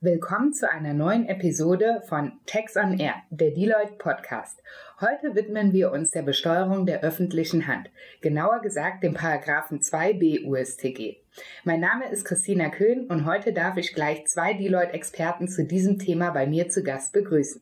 Willkommen zu einer neuen Episode von Text on Air, der Deloitte Podcast. Heute widmen wir uns der Besteuerung der öffentlichen Hand, genauer gesagt dem Paragraphen 2b UStG. Mein Name ist Christina Köhn und heute darf ich gleich zwei Deloitte-Experten zu diesem Thema bei mir zu Gast begrüßen.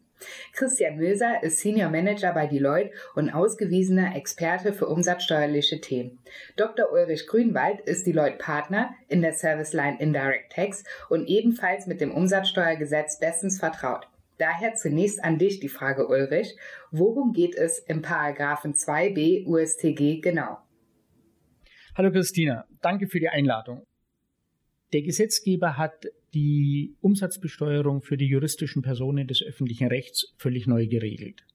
Christian Möser ist Senior Manager bei Deloitte und ausgewiesener Experte für umsatzsteuerliche Themen. Dr. Ulrich Grünwald ist Deloitte-Partner in der Serviceline Indirect Tax und ebenfalls mit dem Umsatzsteuergesetz bestens vertraut. Daher zunächst an dich die Frage, Ulrich, worum geht es im Paragraphen 2b UStG genau? Hallo Christina, danke für die Einladung. Der Gesetzgeber hat die Umsatzbesteuerung für die juristischen Personen des öffentlichen Rechts völlig neu geregelt.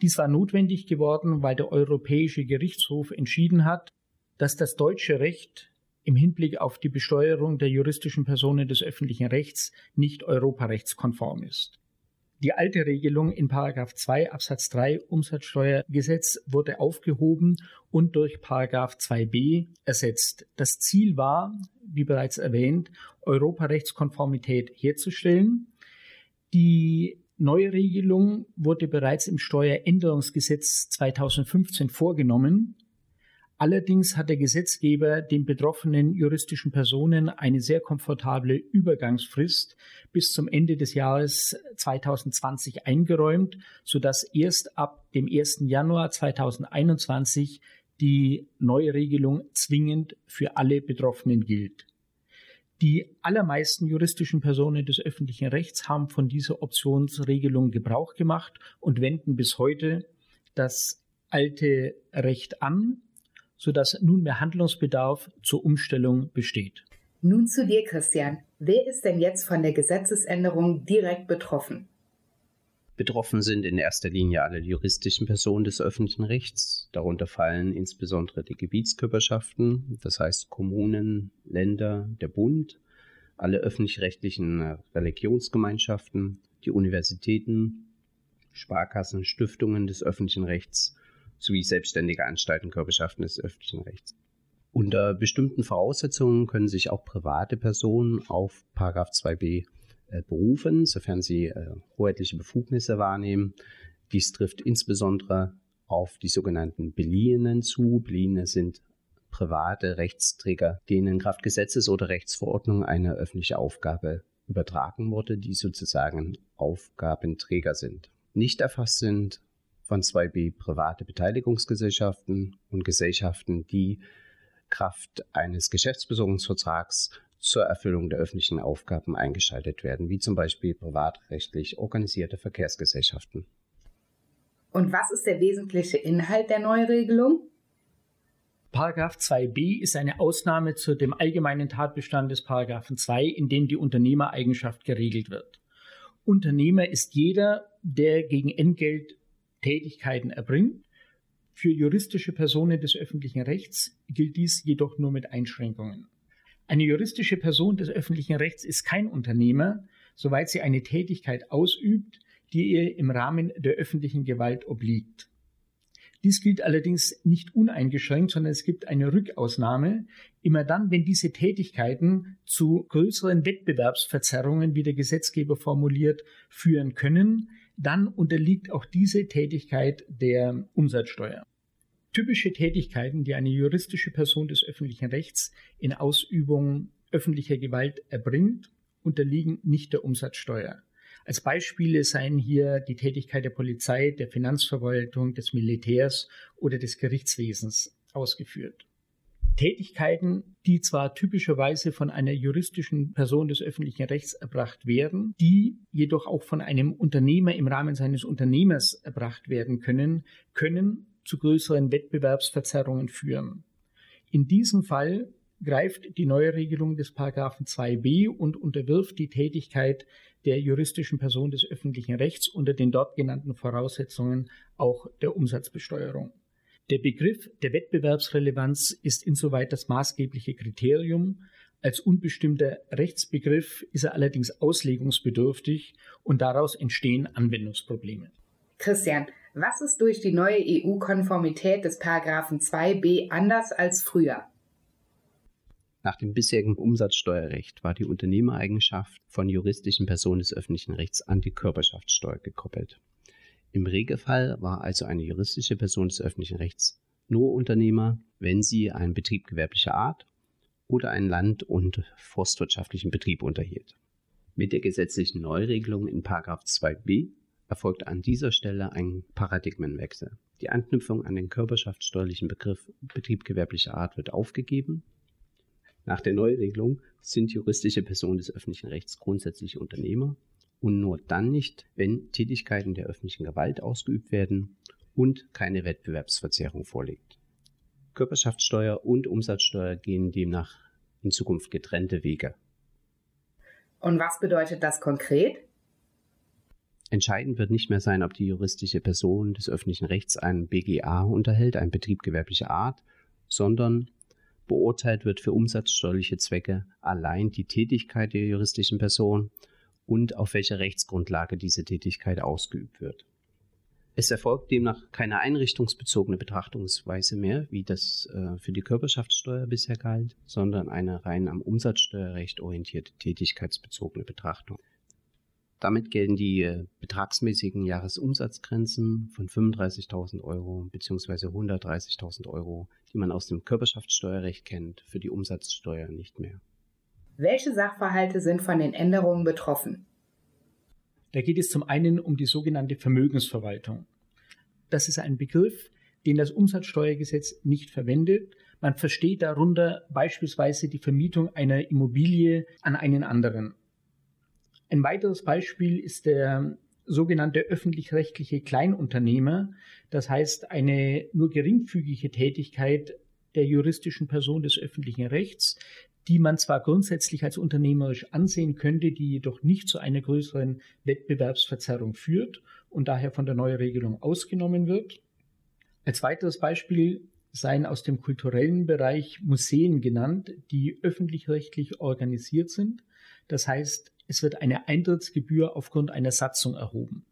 Dies war notwendig geworden, weil der Europäische Gerichtshof entschieden hat, dass das deutsche Recht im Hinblick auf die Besteuerung der juristischen Personen des öffentlichen Rechts nicht europarechtskonform ist. Die alte Regelung in § 2 Absatz 3 Umsatzsteuergesetz wurde aufgehoben und durch § 2b ersetzt. Das Ziel war, wie bereits erwähnt, Europarechtskonformität herzustellen. Die neue Regelung wurde bereits im Steueränderungsgesetz 2015 vorgenommen. Allerdings hat der Gesetzgeber den betroffenen juristischen Personen eine sehr komfortable Übergangsfrist bis zum Ende des Jahres 2020 eingeräumt, sodass erst ab dem 1. Januar 2021 die neue Regelung zwingend für alle Betroffenen gilt. Die allermeisten juristischen Personen des öffentlichen Rechts haben von dieser Optionsregelung Gebrauch gemacht und wenden bis heute das alte Recht an, sodass nunmehr Handlungsbedarf zur Umstellung besteht. Nun zu dir, Christian. Wer ist denn jetzt von der Gesetzesänderung direkt betroffen? Betroffen sind in erster Linie alle juristischen Personen des öffentlichen Rechts. Darunter fallen insbesondere die Gebietskörperschaften, das heißt Kommunen, Länder, der Bund, alle öffentlich-rechtlichen Religionsgemeinschaften, die Universitäten, Sparkassen, Stiftungen des öffentlichen Rechts sowie selbstständige Anstalten, Körperschaften des öffentlichen Rechts. Unter bestimmten Voraussetzungen können sich auch private Personen auf § 2b berufen, sofern sie hoheitliche Befugnisse wahrnehmen. Dies trifft insbesondere auf die sogenannten Beliehenen zu. Beliehene sind private Rechtsträger, denen inkraft Gesetzes- oder Rechtsverordnung eine öffentliche Aufgabe übertragen wurde, die sozusagen Aufgabenträger sind. Nicht erfasst sind von 2b private Beteiligungsgesellschaften und Gesellschaften, die Kraft eines Geschäftsbesorgungsvertrags zur Erfüllung der öffentlichen Aufgaben eingeschaltet werden, wie zum Beispiel privatrechtlich organisierte Verkehrsgesellschaften. Und was ist der wesentliche Inhalt der Neuregelung? § 2b ist eine Ausnahme zu dem allgemeinen Tatbestand des § 2, in dem die Unternehmereigenschaft geregelt wird. Unternehmer ist jeder, der gegen Entgelt Tätigkeiten erbringt. Für juristische Personen des öffentlichen Rechts gilt dies jedoch nur mit Einschränkungen. Eine juristische Person des öffentlichen Rechts ist kein Unternehmer, soweit sie eine Tätigkeit ausübt, die ihr im Rahmen der öffentlichen Gewalt obliegt. Dies gilt allerdings nicht uneingeschränkt, sondern es gibt eine Rückausnahme, immer dann, wenn diese Tätigkeiten zu größeren Wettbewerbsverzerrungen, wie der Gesetzgeber formuliert, führen können, dann unterliegt auch diese Tätigkeit der Umsatzsteuer. Typische Tätigkeiten, die eine juristische Person des öffentlichen Rechts in Ausübung öffentlicher Gewalt erbringt, unterliegen nicht der Umsatzsteuer. Als Beispiele seien hier die Tätigkeit der Polizei, der Finanzverwaltung, des Militärs oder des Gerichtswesens ausgeführt. Tätigkeiten, die zwar typischerweise von einer juristischen Person des öffentlichen Rechts erbracht werden, die jedoch auch von einem Unternehmer im Rahmen seines Unternehmers erbracht werden können, können zu größeren Wettbewerbsverzerrungen führen. In diesem Fall greift die Neuregelung des § 2b und unterwirft die Tätigkeit der juristischen Person des öffentlichen Rechts unter den dort genannten Voraussetzungen auch der Umsatzbesteuerung. Der Begriff der Wettbewerbsrelevanz ist insoweit das maßgebliche Kriterium, Als unbestimmter Rechtsbegriff ist er allerdings auslegungsbedürftig und daraus entstehen Anwendungsprobleme. Christian, was ist durch die neue EU-Konformität des § 2b anders als früher? Nach dem bisherigen Umsatzsteuerrecht war die Unternehmereigenschaft von juristischen Personen des öffentlichen Rechts an die Körperschaftssteuer gekoppelt. Im Regelfall war also eine juristische Person des öffentlichen Rechts nur Unternehmer, wenn sie einen Betrieb gewerblicher Art oder einen land- und forstwirtschaftlichen Betrieb unterhielt. Mit der gesetzlichen Neuregelung in § 2b erfolgte an dieser Stelle ein Paradigmenwechsel. Die Anknüpfung an den körperschaftssteuerlichen Begriff Betrieb gewerblicher Art wird aufgegeben. Nach der Neuregelung sind juristische Personen des öffentlichen Rechts grundsätzlich Unternehmer und nur dann nicht, wenn Tätigkeiten der öffentlichen Gewalt ausgeübt werden und keine Wettbewerbsverzerrung vorliegt. Körperschaftssteuer und Umsatzsteuer gehen demnach in Zukunft getrennte Wege. Und was bedeutet das konkret? Entscheidend wird nicht mehr sein, ob die juristische Person des öffentlichen Rechts einen BGA unterhält, einen Betrieb gewerblicher Art, sondern beurteilt wird für umsatzsteuerliche Zwecke allein die Tätigkeit der juristischen Person und auf welcher Rechtsgrundlage diese Tätigkeit ausgeübt wird. Es erfolgt demnach keine einrichtungsbezogene Betrachtungsweise mehr, wie das für die Körperschaftssteuer bisher galt, sondern eine rein am Umsatzsteuerrecht orientierte tätigkeitsbezogene Betrachtung. Damit gelten die betragsmäßigen Jahresumsatzgrenzen von 35.000 Euro bzw. 130.000 Euro, die man aus dem Körperschaftssteuerrecht kennt, für die Umsatzsteuer nicht mehr. Welche Sachverhalte sind von den Änderungen betroffen? Da geht es zum einen um die sogenannte Vermögensverwaltung. Das ist ein Begriff, den das Umsatzsteuergesetz nicht verwendet. Man versteht darunter beispielsweise die Vermietung einer Immobilie an einen anderen. Ein weiteres Beispiel ist der sogenannte öffentlich-rechtliche Kleinunternehmer. Das heißt, eine nur geringfügige Tätigkeit der juristischen Person des öffentlichen Rechts, die man zwar grundsätzlich als unternehmerisch ansehen könnte, die jedoch nicht zu einer größeren Wettbewerbsverzerrung führt und daher von der Neuregelung ausgenommen wird. Als weiteres Beispiel seien aus dem kulturellen Bereich Museen genannt, die öffentlich-rechtlich organisiert sind. Das heißt, es wird eine Eintrittsgebühr aufgrund einer Satzung erhoben.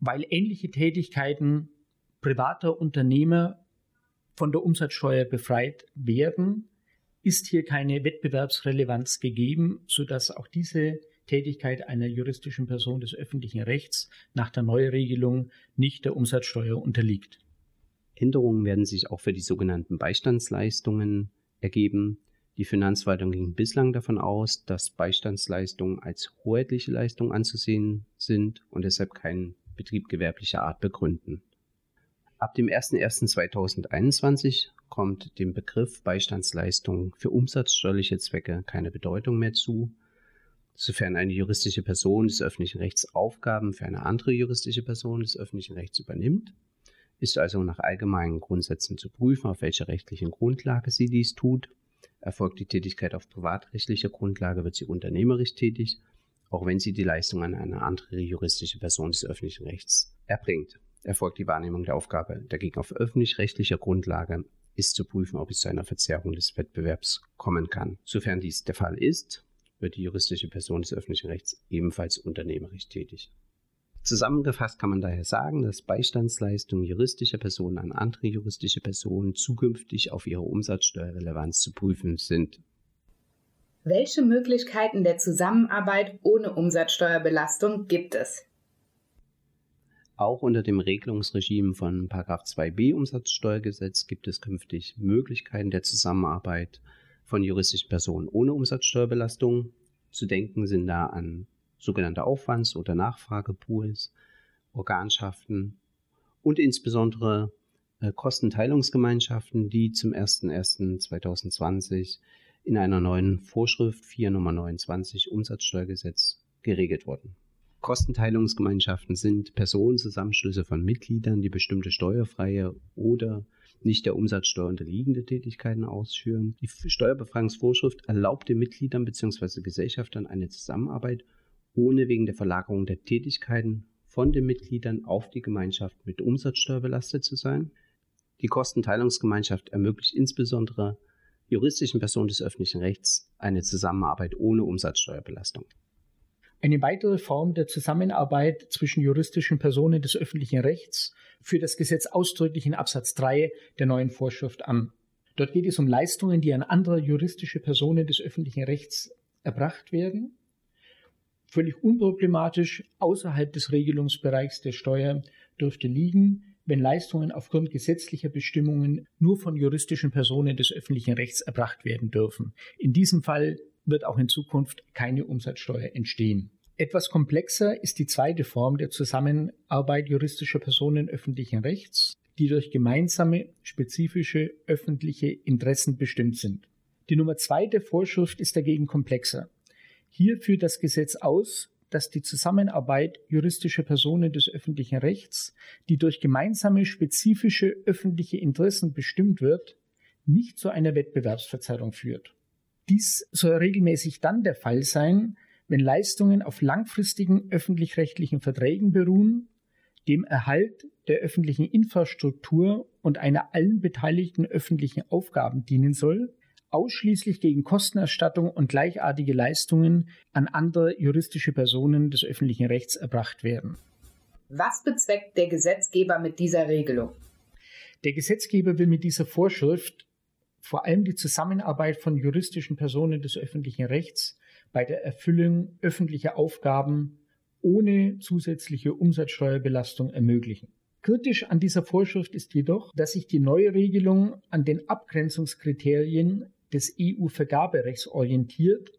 Weil ähnliche Tätigkeiten privater Unternehmer von der Umsatzsteuer befreit werden, ist hier keine Wettbewerbsrelevanz gegeben, sodass auch diese Tätigkeit einer juristischen Person des öffentlichen Rechts nach der Neuregelung nicht der Umsatzsteuer unterliegt. Änderungen werden sich auch für die sogenannten Beistandsleistungen ergeben. Die Finanzverwaltung ging bislang davon aus, dass Beistandsleistungen als hoheitliche Leistungen anzusehen sind und deshalb keinen Betrieb gewerblicher Art begründen. Ab dem 01.01.2021 kommt dem Begriff Beistandsleistung für umsatzsteuerliche Zwecke keine Bedeutung mehr zu, sofern eine juristische Person des öffentlichen Rechts Aufgaben für eine andere juristische Person des öffentlichen Rechts übernimmt. Ist also nach allgemeinen Grundsätzen zu prüfen, auf welcher rechtlichen Grundlage sie dies tut. Erfolgt die Tätigkeit auf privatrechtlicher Grundlage, wird sie unternehmerisch tätig, auch wenn sie die Leistung an eine andere juristische Person des öffentlichen Rechts erbringt. Erfolgt die Wahrnehmung der Aufgabe dagegen auf öffentlich-rechtlicher Grundlage, ist zu prüfen, ob es zu einer Verzerrung des Wettbewerbs kommen kann. Sofern dies der Fall ist, wird die juristische Person des öffentlichen Rechts ebenfalls unternehmerisch tätig. Zusammengefasst kann man daher sagen, dass Beistandsleistungen juristischer Personen an andere juristische Personen zukünftig auf ihre Umsatzsteuerrelevanz zu prüfen sind. Welche Möglichkeiten der Zusammenarbeit ohne Umsatzsteuerbelastung gibt es? Auch unter dem Regelungsregime von § 2b Umsatzsteuergesetz gibt es künftig Möglichkeiten der Zusammenarbeit von juristischen Personen ohne Umsatzsteuerbelastung. Zu denken sind da an sogenannte Aufwands- oder Nachfragepools, Organschaften und insbesondere Kostenteilungsgemeinschaften, die zum 01.01.2020 in einer neuen Vorschrift 4 Nummer 29 Umsatzsteuergesetz geregelt wurden. Kostenteilungsgemeinschaften sind Personenzusammenschlüsse von Mitgliedern, die bestimmte steuerfreie oder nicht der Umsatzsteuer unterliegende Tätigkeiten ausführen. Die Steuerbefreiungsvorschrift erlaubt den Mitgliedern bzw. Gesellschaftern eine Zusammenarbeit, ohne wegen der Verlagerung der Tätigkeiten von den Mitgliedern auf die Gemeinschaft mit Umsatzsteuer belastet zu sein. Die Kostenteilungsgemeinschaft ermöglicht insbesondere juristischen Personen des öffentlichen Rechts eine Zusammenarbeit ohne Umsatzsteuerbelastung. Eine weitere Form der Zusammenarbeit zwischen juristischen Personen des öffentlichen Rechts führt das Gesetz ausdrücklich in Absatz 3 der neuen Vorschrift an. Dort geht es um Leistungen, die an andere juristische Personen des öffentlichen Rechts erbracht werden, völlig unproblematisch außerhalb des Regelungsbereichs der Steuer dürfte liegen, wenn Leistungen aufgrund gesetzlicher Bestimmungen nur von juristischen Personen des öffentlichen Rechts erbracht werden dürfen. In diesem Fall wird auch in Zukunft keine Umsatzsteuer entstehen. Etwas komplexer ist die zweite Form der Zusammenarbeit juristischer Personen öffentlichen Rechts, die durch gemeinsame, spezifische öffentliche Interessen bestimmt sind. Die Nummer 2 der Vorschrift ist dagegen komplexer. Hier führt das Gesetz aus, dass die Zusammenarbeit juristischer Personen des öffentlichen Rechts, die durch gemeinsame, spezifische öffentliche Interessen bestimmt wird, nicht zu einer Wettbewerbsverzerrung führt. Dies soll regelmäßig dann der Fall sein, wenn Leistungen auf langfristigen öffentlich-rechtlichen Verträgen beruhen, dem Erhalt der öffentlichen Infrastruktur und einer allen beteiligten öffentlichen Aufgaben dienen soll, ausschließlich gegen Kostenerstattung und gleichartige Leistungen an andere juristische Personen des öffentlichen Rechts erbracht werden. Was bezweckt der Gesetzgeber mit dieser Regelung? Der Gesetzgeber will mit dieser Vorschrift vor allem die Zusammenarbeit von juristischen Personen des öffentlichen Rechts bei der Erfüllung öffentlicher Aufgaben ohne zusätzliche Umsatzsteuerbelastung ermöglichen. Kritisch an dieser Vorschrift ist jedoch, dass sich die neue Regelung an den Abgrenzungskriterien des EU-Vergaberechts orientiert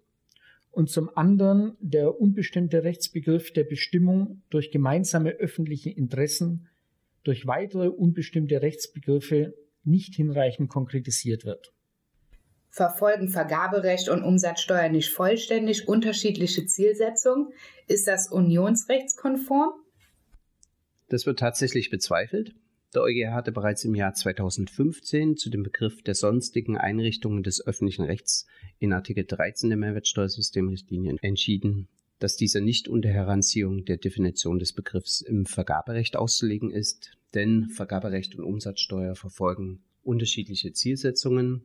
und zum anderen der unbestimmte Rechtsbegriff der Bestimmung durch gemeinsame öffentliche Interessen durch weitere unbestimmte Rechtsbegriffe nicht hinreichend konkretisiert wird. Verfolgen Vergaberecht und Umsatzsteuer nicht vollständig unterschiedliche Zielsetzungen? Ist das unionsrechtskonform? Das wird tatsächlich bezweifelt. Der EuGH hatte bereits im Jahr 2015 zu dem Begriff der sonstigen Einrichtungen des öffentlichen Rechts in Artikel 13 der Mehrwertsteuersystemrichtlinie entschieden, dass dieser nicht unter Heranziehung der Definition des Begriffs im Vergaberecht auszulegen ist, denn Vergaberecht und Umsatzsteuer verfolgen unterschiedliche Zielsetzungen.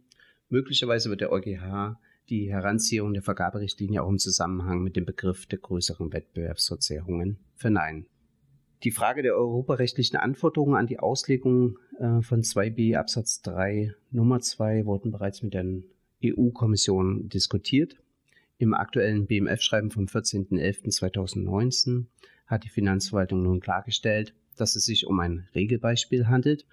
Möglicherweise wird der EuGH die Heranziehung der Vergaberichtlinie auch im Zusammenhang mit dem Begriff der größeren Wettbewerbsverzerrungen verneinen. Die Frage der europarechtlichen Anforderungen an die Auslegung von 2b Absatz 3 Nummer 2 wurden bereits mit der EU-Kommission diskutiert. Im aktuellen BMF-Schreiben vom 14.11.2019 hat die Finanzverwaltung nun klargestellt, dass es sich um ein Regelbeispiel handelt.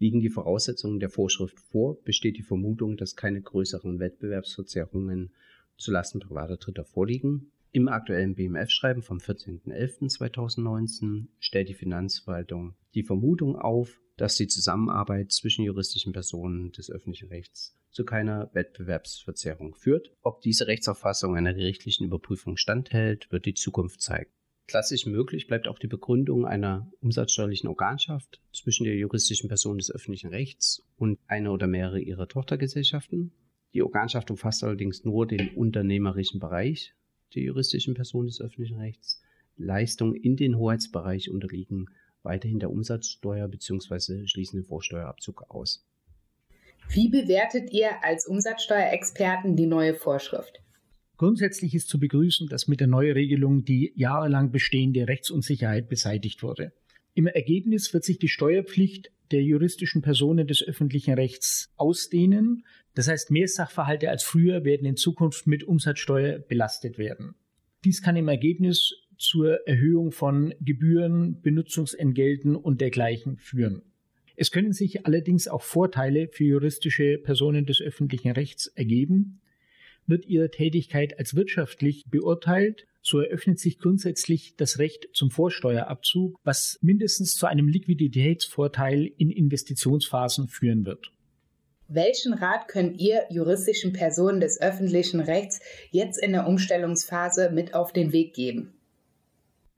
Liegen die Voraussetzungen der Vorschrift vor, besteht die Vermutung, dass keine größeren Wettbewerbsverzerrungen zulasten privater Dritter vorliegen. Im aktuellen BMF-Schreiben vom 14.11.2019 stellt die Finanzverwaltung die Vermutung auf, dass die Zusammenarbeit zwischen juristischen Personen des öffentlichen Rechts zu keiner Wettbewerbsverzerrung führt. Ob diese Rechtsauffassung einer gerichtlichen Überprüfung standhält, wird die Zukunft zeigen. Klassisch möglich bleibt auch die Begründung einer umsatzsteuerlichen Organschaft zwischen der juristischen Person des öffentlichen Rechts und einer oder mehrere ihrer Tochtergesellschaften. Die Organschaft umfasst allerdings nur den unternehmerischen Bereich der juristischen Person des öffentlichen Rechts. Leistungen in den Hoheitsbereich unterliegen weiterhin der Umsatzsteuer bzw. schließen den Vorsteuerabzug aus. Wie bewertet ihr als Umsatzsteuerexperten die neue Vorschrift? Grundsätzlich ist zu begrüßen, dass mit der neuen Regelung die jahrelang bestehende Rechtsunsicherheit beseitigt wurde. Im Ergebnis wird sich die Steuerpflicht der juristischen Personen des öffentlichen Rechts ausdehnen. Das heißt, mehr Sachverhalte als früher werden in Zukunft mit Umsatzsteuer belastet werden. Dies kann im Ergebnis zur Erhöhung von Gebühren, Benutzungsentgelten und dergleichen führen. Es können sich allerdings auch Vorteile für juristische Personen des öffentlichen Rechts ergeben. Wird ihre Tätigkeit als wirtschaftlich beurteilt, so eröffnet sich grundsätzlich das Recht zum Vorsteuerabzug, was mindestens zu einem Liquiditätsvorteil in Investitionsphasen führen wird. Welchen Rat könnt ihr juristischen Personen des öffentlichen Rechts jetzt in der Umstellungsphase mit auf den Weg geben?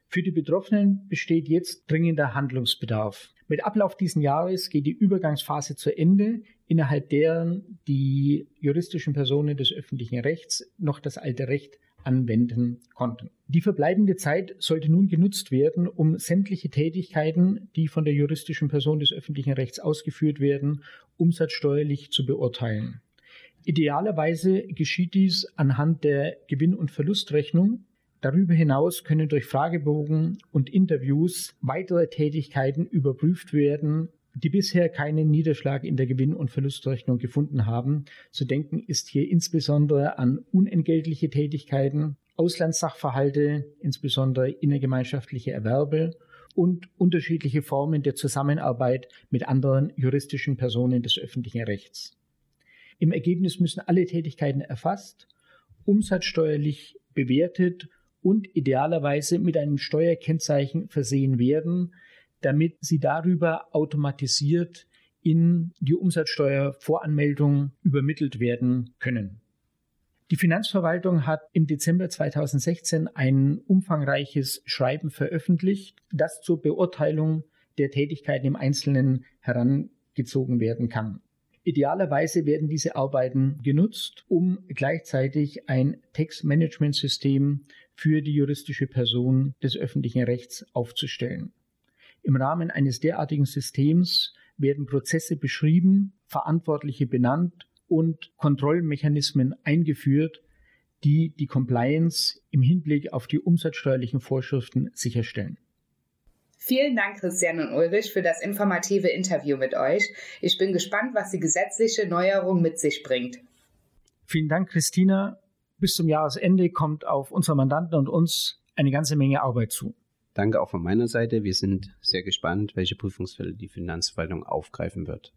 Für die Betroffenen besteht jetzt dringender Handlungsbedarf. Mit Ablauf dieses Jahres geht die Übergangsphase zu Ende, innerhalb deren die juristischen Personen des öffentlichen Rechts noch das alte Recht anwenden konnten. Die verbleibende Zeit sollte nun genutzt werden, um sämtliche Tätigkeiten, die von der juristischen Person des öffentlichen Rechts ausgeführt werden, umsatzsteuerlich zu beurteilen. Idealerweise geschieht dies anhand der Gewinn- und Verlustrechnung. Darüber hinaus können durch Fragebogen und Interviews weitere Tätigkeiten überprüft werden, die bisher keinen Niederschlag in der Gewinn- und Verlustrechnung gefunden haben. Zu denken ist hier insbesondere an unentgeltliche Tätigkeiten, Auslandssachverhalte, insbesondere innergemeinschaftliche Erwerbe und unterschiedliche Formen der Zusammenarbeit mit anderen juristischen Personen des öffentlichen Rechts. Im Ergebnis müssen alle Tätigkeiten erfasst, umsatzsteuerlich bewertet und idealerweise mit einem Steuerkennzeichen versehen werden, damit sie darüber automatisiert in die Umsatzsteuervoranmeldung übermittelt werden können. Die Finanzverwaltung hat im Dezember 2016 ein umfangreiches Schreiben veröffentlicht, das zur Beurteilung der Tätigkeiten im Einzelnen herangezogen werden kann. Idealerweise werden diese Arbeiten genutzt, um gleichzeitig ein Textmanagementsystem für die juristische Person des öffentlichen Rechts aufzustellen. Im Rahmen eines derartigen Systems werden Prozesse beschrieben, Verantwortliche benannt und Kontrollmechanismen eingeführt, die die Compliance im Hinblick auf die umsatzsteuerlichen Vorschriften sicherstellen. Vielen Dank, Christian und Ulrich, für das informative Interview mit euch. Ich bin gespannt, was die gesetzliche Neuerung mit sich bringt. Vielen Dank, Christina. Bis zum Jahresende kommt auf unsere Mandanten und uns eine ganze Menge Arbeit zu. Danke auch von meiner Seite. Wir sind sehr gespannt, welche Prüfungsfälle die Finanzverwaltung aufgreifen wird.